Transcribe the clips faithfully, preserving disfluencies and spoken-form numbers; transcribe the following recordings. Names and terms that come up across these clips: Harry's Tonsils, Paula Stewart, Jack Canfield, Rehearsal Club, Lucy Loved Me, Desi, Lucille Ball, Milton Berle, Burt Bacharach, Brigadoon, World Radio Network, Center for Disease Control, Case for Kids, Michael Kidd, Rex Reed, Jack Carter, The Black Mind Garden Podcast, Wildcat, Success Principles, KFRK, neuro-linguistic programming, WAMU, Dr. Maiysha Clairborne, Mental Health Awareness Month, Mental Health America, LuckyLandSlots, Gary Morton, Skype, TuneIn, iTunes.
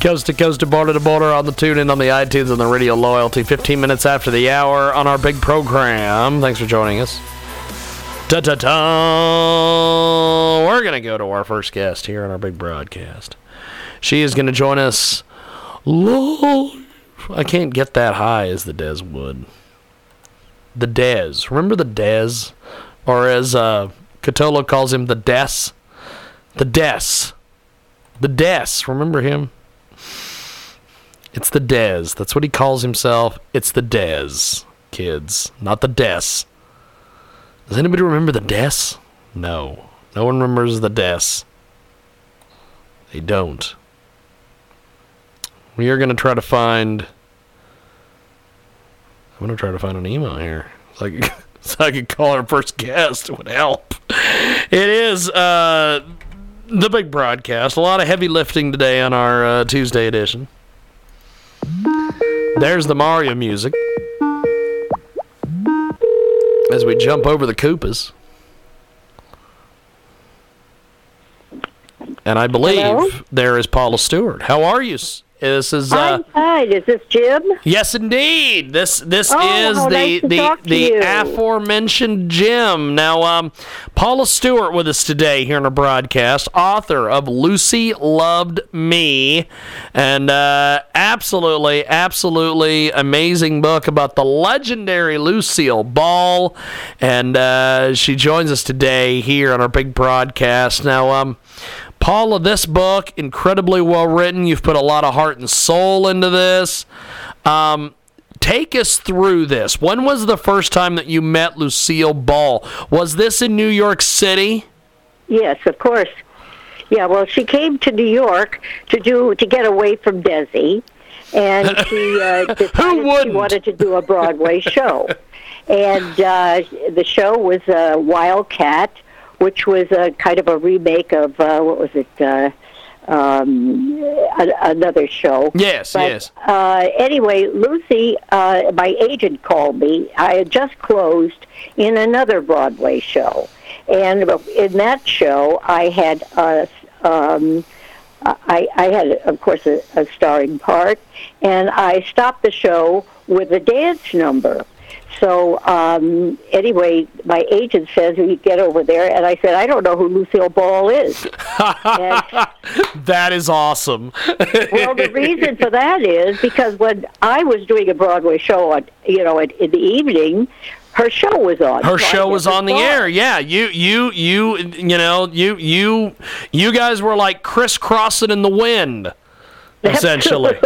Coast to coast to border to border on the TuneIn, on the iTunes, on the Radio Loyalty. fifteen minutes after the hour on our big program. Thanks for joining us. Da-da-da! We're going to go to our first guest here on our big broadcast. She is going to join us. I can't get that high as the Des would. The Des. Remember the Des? Or as uh, Cotolo calls him, the Des? The Des. The Des. Remember him? It's the Des. That's what he calls himself. It's the Des, kids. Not the Des. Does anybody remember the Des? No. No one remembers the Des. They don't. We are going to try to find... I'm going to try to find an email here. So I could, so I could call our first guest. It would help. It is uh, the big broadcast. A lot of heavy lifting today on our uh, Tuesday edition. There's the Mario music. As we jump over the Koopas. And I believe Hello? There is Paula Stewart. How are you? This is uh, hi, is this Jim? Yes, indeed. This this oh, is oh, the nice the, the, the aforementioned Jim. Now, um, Paula Stewart with us today here on our broadcast, author of Lucy Loved Me, and uh, absolutely, absolutely amazing book about the legendary Lucille Ball, and uh, she joins us today here on our big broadcast. Now, um. Paula, this book, incredibly well written. You've put a lot of heart and soul into this. Um, take us through this. When was the first time that you met Lucille Ball? Was this in New York City? Yes, of course. Yeah, well, she came to New York to do to get away from Desi, and she uh, decided she wanted to do a Broadway show. And uh, the show was uh, Wildcat, which was a kind of a remake of uh, what was it? Uh, um, a- another show. Yes, but, yes. Uh, anyway, Lucy, uh, my agent called me. I had just closed in another Broadway show, and in that show, I had a, um, I, I had, of course, a, a starring part, and I stopped the show with a dance number. So, um, anyway, my agent says, you get over there. And I said, I don't know who Lucille Ball is. That is awesome. Well, the reason for that is because when I was doing a Broadway show, on, you know, in, in the evening, her show was on. Her so show was on the air. Yeah, you, you, you, you know, you, you, you guys were like crisscrossing in the wind, essentially.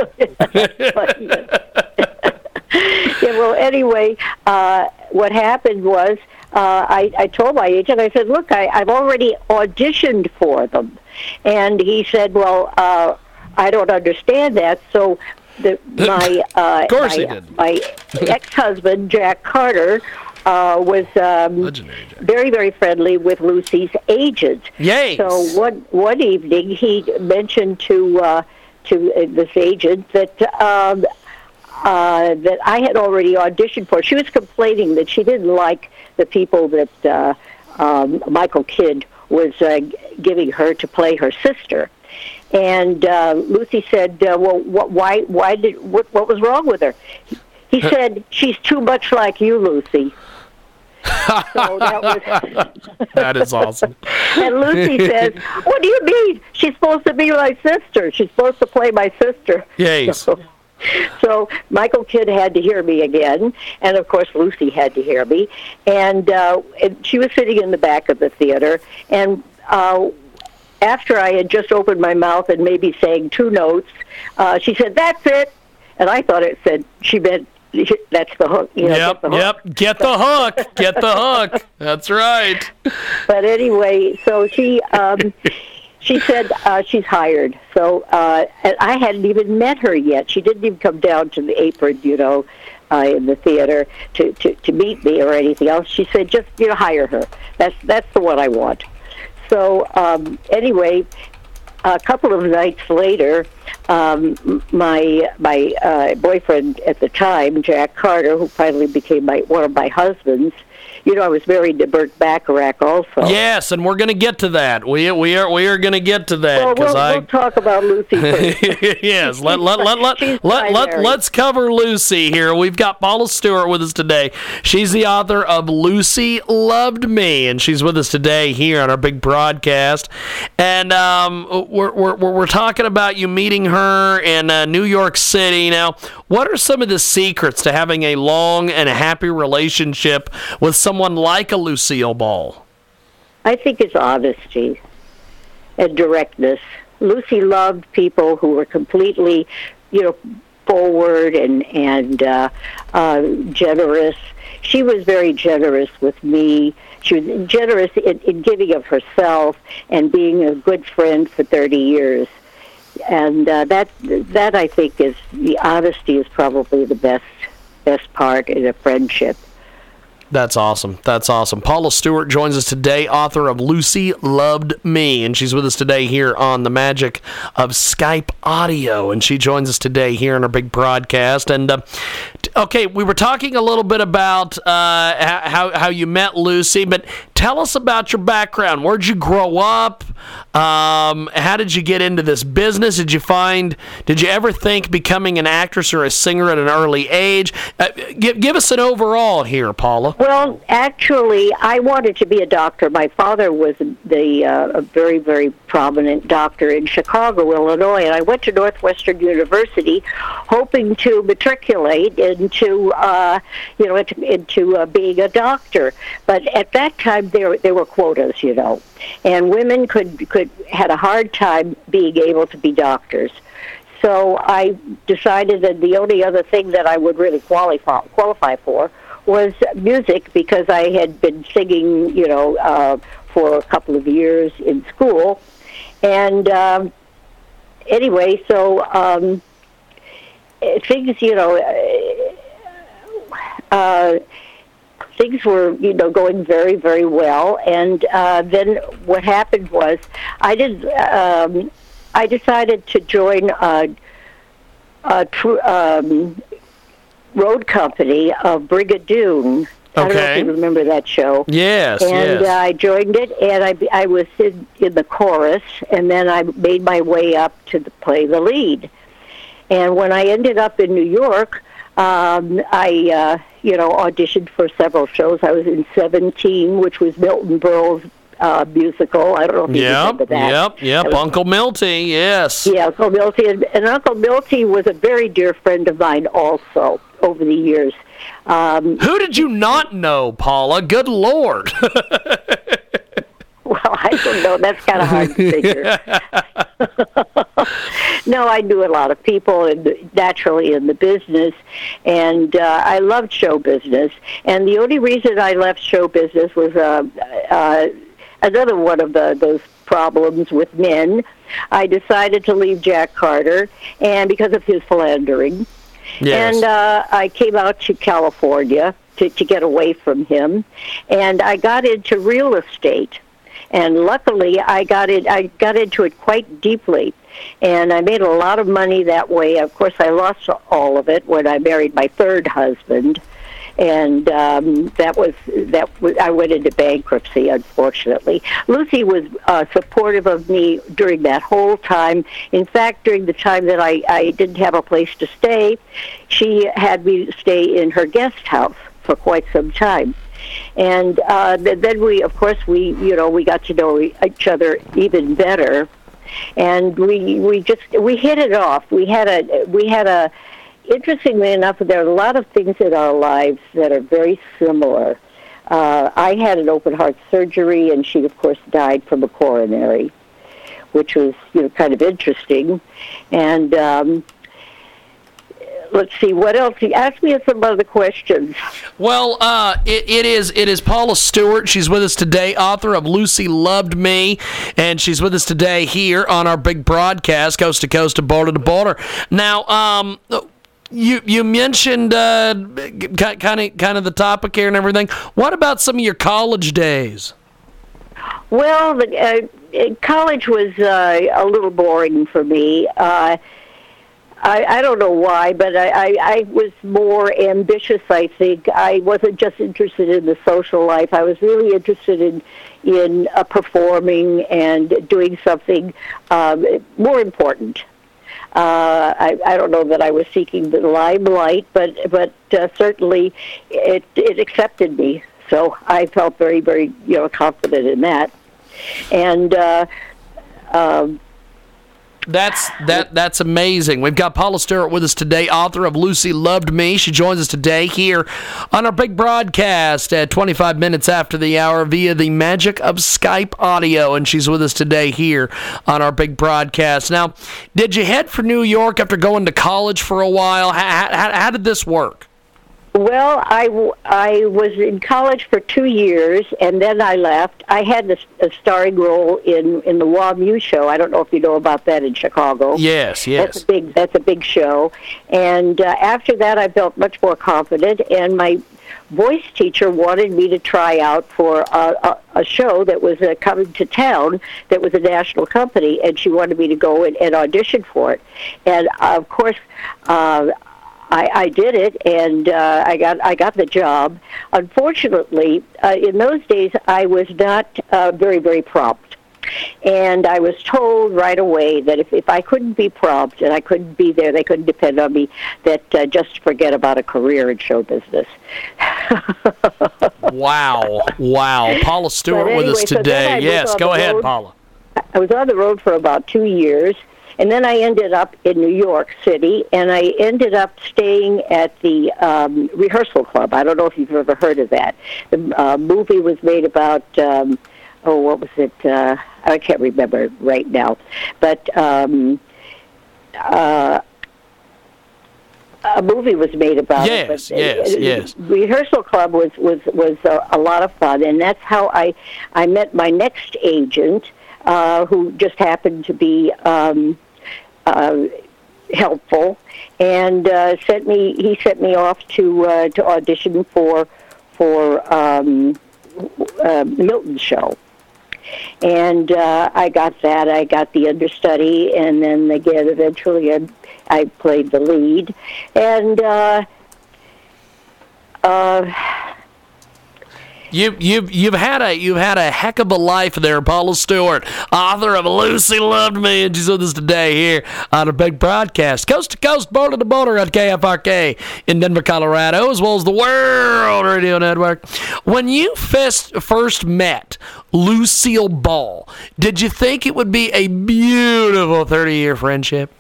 Yeah, well, anyway, uh, what happened was uh, I, I told my agent, I said, look, I, I've already auditioned for them. And he said, well, uh, I don't understand that. So the, my, uh, of course my, he did. My ex-husband, Jack Carter, uh, was um, very, very friendly with Lucy's agent. Yay! So one, one evening he mentioned to, uh, to uh, this agent that... Um, Uh, that I had already auditioned for. She was complaining that she didn't like the people that uh, um, Michael Kidd was uh, giving her to play her sister. And uh, Lucy said, uh, well, what, why, why did, what, what was wrong with her? He said, she's too much like you, Lucy. So that, was that is awesome. And Lucy says, what do you mean? She's supposed to be my sister. She's supposed to play my sister. Yes. So, So Michael Kidd had to hear me again, and of course Lucy had to hear me, and, uh, and she was sitting in the back of the theater, and uh, after I had just opened my mouth and maybe sang two notes, uh, she said, that's it, and I thought it said, she meant, that's the hook. You know, yep, get the hook. Yep, get the hook, get the hook, that's right. But anyway, so she... Um, She said uh, she's hired. So uh, and I hadn't even met her yet. She didn't even come down to the apron, you know, uh, in the theater to, to, to meet me or anything else. She said, just, you know, hire her. That's that's the one I want. So um, anyway, a couple of nights later, um, my my uh, boyfriend at the time, Jack Carter, who finally became my one of my husbands. You know, I was married to Burt Bacharach also. Yes, and we're going to get to that. We we are we are going to get to that. Well, we'll, I... we'll talk about Lucy first. Yes, let let let let, let, let, let let's cover Lucy here. We've got Paula Stewart with us today. She's the author of Lucy Loved Me, and she's with us today here on our big broadcast. And um, we're we're we're talking about you meeting her in uh, New York City. Now, what are some of the secrets to having a long and happy relationship with someone? Someone like a Lucille Ball? I think it's honesty and directness. Lucy loved people who were completely, you know, forward and and uh, uh, generous. She was very generous with me. She was generous in, in giving of herself and being a good friend for thirty years. And uh, that that I think is the honesty is probably the best best part in a friendship. That's awesome. That's awesome. Paula Stewart joins us today, author of Lucy Loved Me, and she's with us today here on the magic of Skype audio, and she joins us today here in our big broadcast. And, uh, t- okay, we were talking a little bit about uh, how, how you met Lucy, but tell us about your background. Where'd you grow up? Um, how did you get into this business? Did you find, did you ever think becoming an actress or a singer at an early age? Uh, give, give us an overall here, Paula. Well, actually, I wanted to be a doctor. My father was the uh, a very, very prominent doctor in Chicago, Illinois, and I went to Northwestern University hoping to matriculate into, uh, you know, into, into uh, being a doctor. But at that time, there there were quotas, you know, and women could could had a hard time being able to be doctors. So I decided that the only other thing that I would really qualify qualify for was music, because I had been singing, you know, uh, for a couple of years in school. And um, anyway, so um, things, you know, uh, things were, you know, going very, very well. And uh, then what happened was I did. Um, I decided to join a, a tr- um road company of Brigadoon. Okay. I don't know if you remember that show. Yes, and, yes. And uh, I joined it, and I, I was in, in the chorus, and then I made my way up to the, play the lead. And when I ended up in New York, um, I, uh, you know, auditioned for several shows. I was in seventeen, which was Milton Berle's Uh, musical. I don't know if you yep, remember that. Yep, yep, was, Uncle Milty, yes. Yeah, Uncle Milty. And, and Uncle Milty was a very dear friend of mine also over the years. Um, Who did you not know, Paula? Good Lord. Well, I don't know. That's kind of hard to figure. No, I knew a lot of people in the, naturally in the business, and uh, I loved show business. And the only reason I left show business was... Uh, uh, Another one of the, those problems with men. I decided to leave Jack Carter, and because of his philandering. Yes. And uh, I came out to California to, to get away from him, and I got into real estate. And luckily, I got it. I got into it quite deeply, and I made a lot of money that way. Of course, I lost all of it when I married my third husband. And um, that was that. Was, I went into bankruptcy, unfortunately. Lucy was uh, supportive of me during that whole time. In fact, during the time that I, I didn't have a place to stay, she had me stay in her guest house for quite some time. And uh, then we, of course, we you know we got to know each other even better, and we we just we hit it off. We had a we had a. Interestingly enough, there are a lot of things in our lives that are very similar. Uh, I had an open-heart surgery, and she, of course, died from a coronary, which was, you know, kind of interesting. And um, let's see, what else? Ask me some other questions. Well, uh, it, it is it is Paula Stewart. She's with us today, author of Lucy Loved Me, and she's with us today here on our big broadcast, coast to coast and border to border. Now, um, you you mentioned uh, kind of kind of the topic here and everything. What about some of your college days? Well, the, uh, college was uh, a little boring for me. Uh, I, I don't know why, but I, I, I was more ambitious, I think. I wasn't just interested in the social life. I was really interested in in uh, performing and doing something um, more important. Uh, I, I don't know that I was seeking the limelight, but but uh, certainly it it accepted me. So I felt very, very, you know, confident in that. And uh, um, that's that. That's amazing. We've got Paula Stewart with us today, author of Lucy Loved Me. She joins us today here on our big broadcast at twenty-five minutes after the hour via the magic of Skype audio, and she's with us today here on our big broadcast. Now, did you head for New York after going to college for a while? How, how, how did this work? Well, I, w- I was in college for two years, and then I left. I had a, a starring role in, in the W A M U show. I don't know if you know about that in Chicago. Yes, yes. That's a big, that's a big show. And uh, after that, I felt much more confident, and my voice teacher wanted me to try out for a, a, a show that was uh, coming to town that was a national company, and she wanted me to go in, and audition for it. And, uh, of course, uh I, I did it, and uh, I got I got the job. Unfortunately, uh, in those days, I was not uh, very, very prompt. And I was told right away that if, if I couldn't be prompt and I couldn't be there, they couldn't depend on me, that uh, just forget about a career in show business. Wow. Wow. Paula Stewart anyway, with us today. So yes, go ahead, road. Paula. I was on the road for about two years. And then I ended up in New York City, and I ended up staying at the um, Rehearsal Club. I don't know if you've ever heard of that. The uh, movie was made about, um, oh, what was it? Uh, I can't remember right now. But um, uh, a movie was made about yes, it. Yes, yes, yes. Rehearsal Club was, was, was a, a lot of fun, and that's how I, I met my next agent, uh, who just happened to be... Um, Uh, helpful, and uh, sent me. He sent me off to uh, to audition for for um, uh, Milton's show, and uh, I got that. I got the understudy, and then again, eventually, I, I played the lead, and. Uh, uh, You, you've you've had a you've had a heck of a life there, Paula Stewart, author of Lucy Loved Me, and she's with us today here on a big broadcast, coast to coast, border to border on K F R K in Denver, Colorado, as well as the World Radio Network. When you first first met Lucille Ball, did you think it would be a beautiful thirty-year friendship?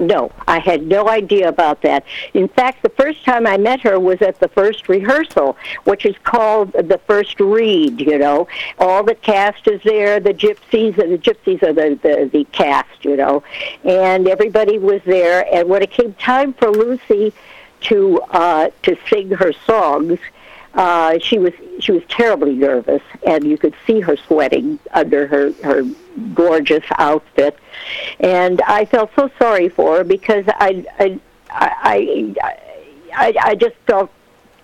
No, I had no idea about that. In fact, the first time I met her was at the first rehearsal, which is called the first read, you know. All the cast is there, the gypsies, and the gypsies are the, the, the cast, you know. And everybody was there, and when it came time for Lucy to uh, to sing her songs, uh, she was she was terribly nervous, and you could see her sweating under her, her gorgeous outfit. And I felt so sorry for her because I, I, I, I, I just felt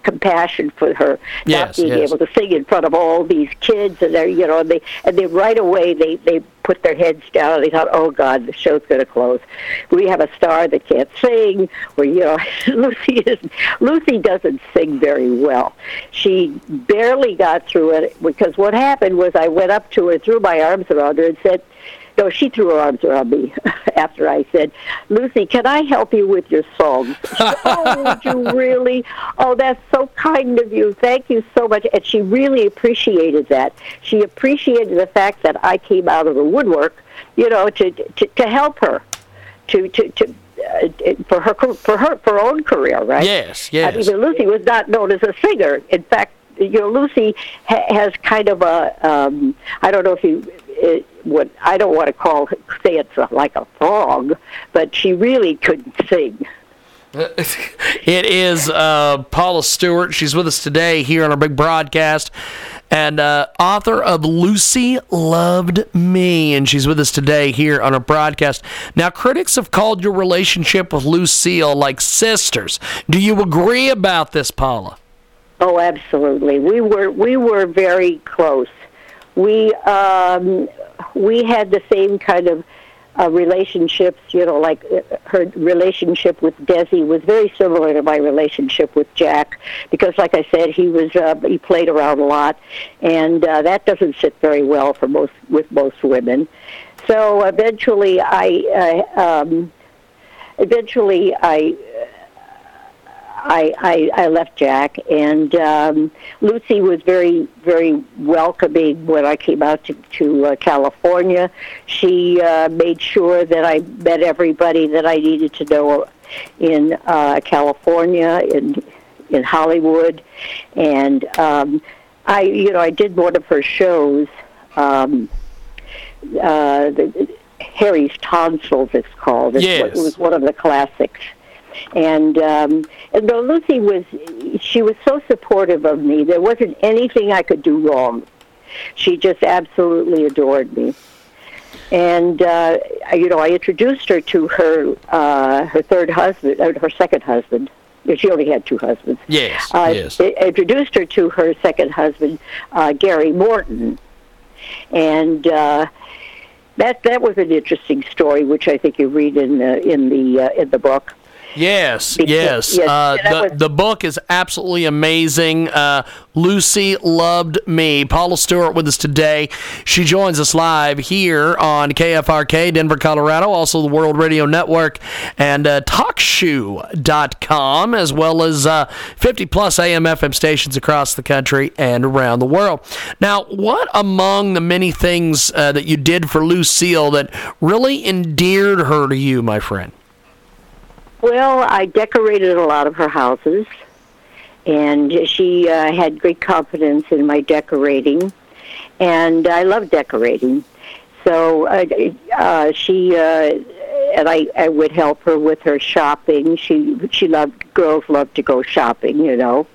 compassion for her yes, not being yes. able to sing in front of all these kids, and they, you know, and they, and they right away they, they put their heads down and they thought, oh God, the show's going to close. We have a star that can't sing. Or you know, Lucy is Lucy doesn't sing very well. She barely got through it because what happened was I went up to her, threw my arms around her, and said. No, she threw her arms around me after I said, Lucy, can I help you with your songs? She said, oh, would you really? Oh, that's so kind of you. Thank you so much. And she really appreciated that. She appreciated the fact that I came out of the woodwork, you know, to to, to help her, to to to uh, for her for her for her own career, right? Yes, yes. I mean, Lucy was not known as a singer. In fact, you know, Lucy ha- has kind of a um, I don't know if you. It, what I don't want to call say it's a, like a frog, but she really couldn't sing. It is uh, Paula Stewart. She's with us today here on our big broadcast, and uh, author of Lucy Loved Me, and she's with us today here on our broadcast. Now, critics have called your relationship with Lucille like sisters. Do you agree about this, Paula? Oh, absolutely. We were we were very close. We um, we had the same kind of Uh, relationships, you know, like her relationship with Desi was very similar to my relationship with Jack, because, like I said, he was uh, he played around a lot, and uh, that doesn't sit very well for most with most women. So eventually, I uh, um, eventually I, I I I left Jack, and um, Lucy was very very welcoming when I came out to, to uh, California. She uh, made sure that I met everybody that I needed to know in uh, California, in in Hollywood, and um, I, you know, I did one of her shows, um, uh, the, Harry's Tonsils, it's called. It's, yes, it was one of the classics. And, um, and though Lucy was, she was so supportive of me. There wasn't anything I could do wrong. She just absolutely adored me. And, uh, you know, I introduced her to her uh, her third husband, her second husband. She only had two husbands. Yes, uh, yes. I introduced her to her second husband, uh, Gary Morton. And Uh, that that was an interesting story, which I think you read in the in the uh, in the book. Yes, because, yes. yes uh, the, was, the book is absolutely amazing. Uh, Lucy Loved Me. Paula Stewart with us today. She joins us live here on K F R K, Denver, Colorado, also the World Radio Network, and uh, talk shoe dot com, as well as uh, fifty-plus A M F M stations across the country and around the world. Now, what among the many things uh, that you did for Lucille that really endeared her to you, my friend? Well, I decorated a lot of her houses, and she uh, had great confidence in my decorating, and I love decorating. So uh, uh, she uh, and I, I would help her with her shopping. She she loved girls loved to go shopping, you know,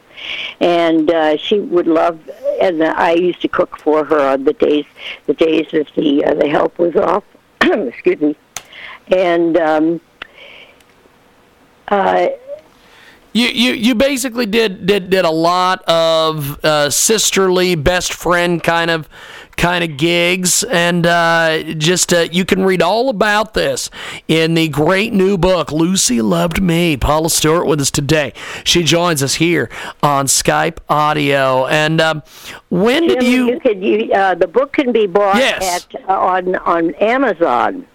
and uh, she would love. And I used to cook for her on the days the days that the uh, the help was off. Excuse me, and. Um, Uh, you, you you basically did did, did a lot of uh, sisterly best friend kind of kind of gigs, and uh, just uh, you can read all about this in the great new book Lucy Loved Me. Paula Stewart with us today. She joins us here on Skype audio. And um, when Jim, did you? you, can, you uh, the book can be bought yes. at, uh, on on Amazon.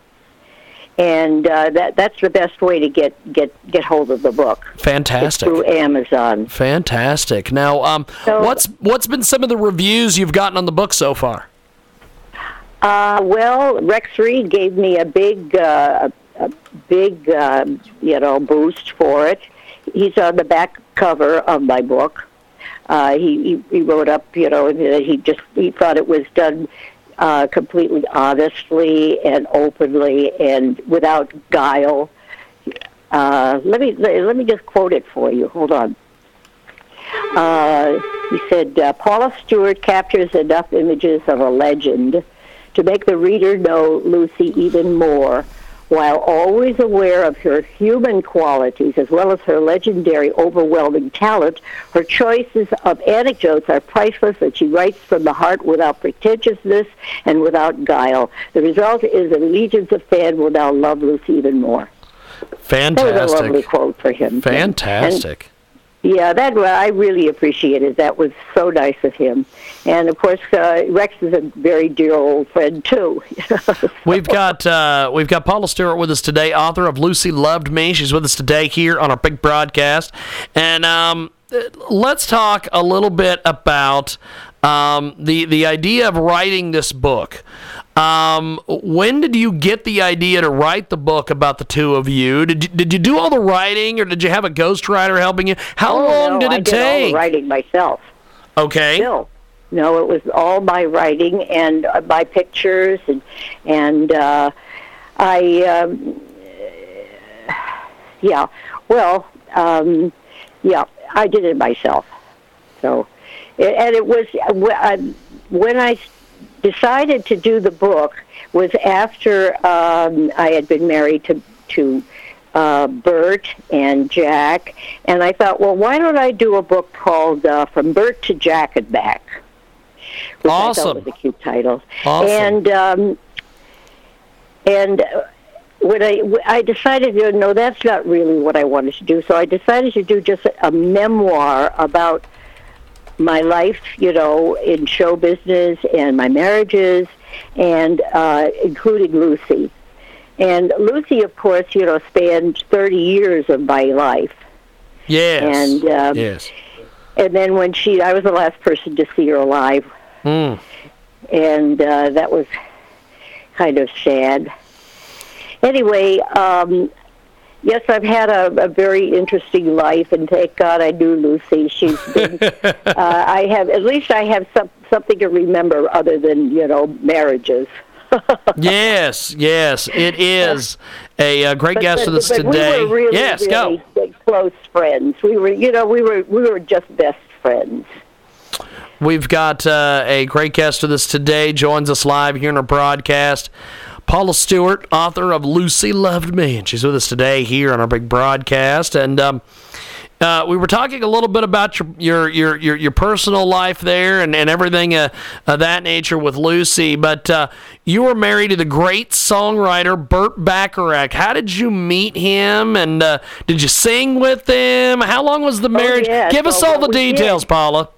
And uh, that that's the best way to get, get, get hold of the book. Fantastic. It's through Amazon. Fantastic. Now, um, so, what's what's been some of the reviews you've gotten on the book so far? Uh, well, Rex Reed gave me a big uh, a big uh, you know boost for it. He's on the back cover of my book. Uh, he, he he wrote up you know that he just he thought it was done. Uh, completely honestly and openly and without guile. Uh, let me let me just quote it for you. Hold on. Uh, he said, uh, Paula Stewart captures enough images of a legend to make the reader know Lucy even more, while always aware of her human qualities as well as her legendary overwhelming talent. Her choices of anecdotes are priceless, and she writes from the heart without pretentiousness and without guile. The result is that legions of fans will now love Lucy even more. Fantastic. That was a lovely quote for him. Fantastic. And, yeah, that I really appreciated. That was so nice of him. And, of course, uh, Rex is a very dear old friend, too. so. We've got uh, we've got Paula Stewart with us today, author of Lucy Loved Me. She's with us today here on our big broadcast. And um, let's talk a little bit about um, the, the idea of writing this book. Um, when did you get the idea to write the book about the two of you? Did you, did you do all the writing, or did you have a ghostwriter helping you? How oh, long no, did it I did take? I did all the writing myself. Okay. Still. No, it was all my writing and uh, my pictures, and and uh, I, um, Yeah. Well, um, yeah, I did it myself. So, and it was when I decided to do the book was after um, I had been married to to uh, Burt and Jack, and I thought, well, why don't I do a book called uh, From Burt to Jack and Back? Which awesome. I thought was a cute title. Awesome. And um, and. When I, I decided, you know, that's not really what I wanted to do, so I decided to do just a memoir about my life, you know, in show business and my marriages, and uh, including Lucy. And Lucy, of course, you know, spanned thirty years of my life. Yes. And, um, yes. And then when she, I was the last person to see her alive. Mm. And uh, that was kind of sad. Anyway, um, yes, I've had a, a very interesting life, and thank God I knew Lucy. She's been, uh, I have, at least I have some, something to remember other than, you know, marriages. Yes, yes, it is a, a great but, guest but, with us but today. We were really, yes, really go. close friends. We were, you know, we were, we were just best friends. We've got uh, a great guest with us today. Joins us live here in our broadcast. Paula Stewart, author of Lucy Loved Me, and she's with us today here on our big broadcast. And um, uh, we were talking a little bit about your your your your, your personal life there and, and everything uh, of that nature with Lucy, but uh, you were married to the great songwriter Burt Bacharach. How did you meet him, and uh, did you sing with him? How long was the marriage? Oh, yes. Give us well, all the details, did. Paula.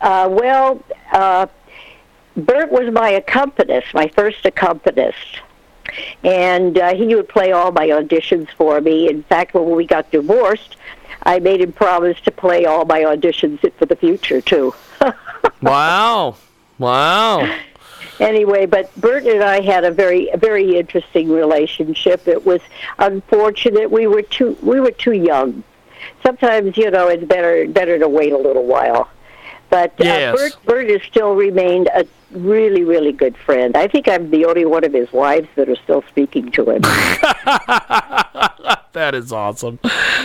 Uh, well... Uh Burt was my accompanist, my first accompanist, and uh, he would play all my auditions for me. In fact, when we got divorced, I made him promise to play all my auditions for the future, too. Wow. Wow. Anyway, but Burt and I had a very, very interesting relationship. It was unfortunate. We were too, we were too young. Sometimes, you know, it's better, better to wait a little while. But uh, yes. Burt, Burt has still remained a really, really good friend. I think I'm the only one of his wives that are still speaking to him. That is awesome.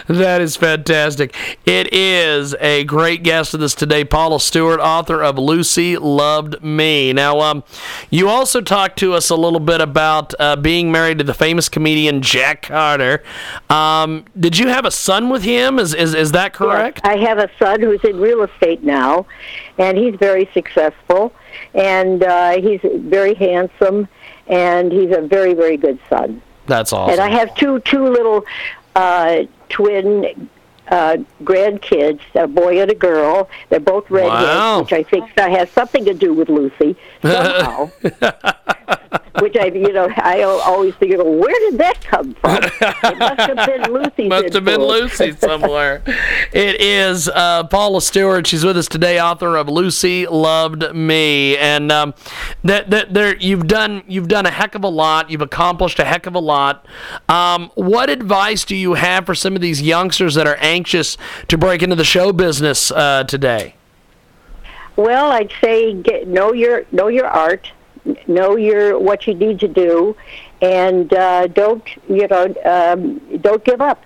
That is fantastic. It is a great guest with us today, Paula Stewart, author of Lucy Loved Me. Now, um, you also talked to us a little bit about uh, being married to the famous comedian Jack Carter. Um, did you have a son with him? Is is, is that correct? Yes, I have a son who's in real estate now, and he's very successful, and uh, he's very handsome, and he's a very, very good son. That's awesome. And I have two two little uh, twin uh, grandkids, a boy and a girl. They're both redheads, wow. which I think has something to do with Lucy somehow. Which I, you know, I always think, well, where did that come from? It must have been Lucy. Must have been Lucy somewhere. It is uh, Paula Stewart. She's with us today, author of Lucy Loved Me, and um, that that there you've done you've done a heck of a lot. You've accomplished a heck of a lot. Um, what advice do you have for some of these youngsters that are anxious to break into the show business uh, today? Well, I'd say get, know your know your art. Know your what you need to do, and uh, don't you know? Um, don't give up.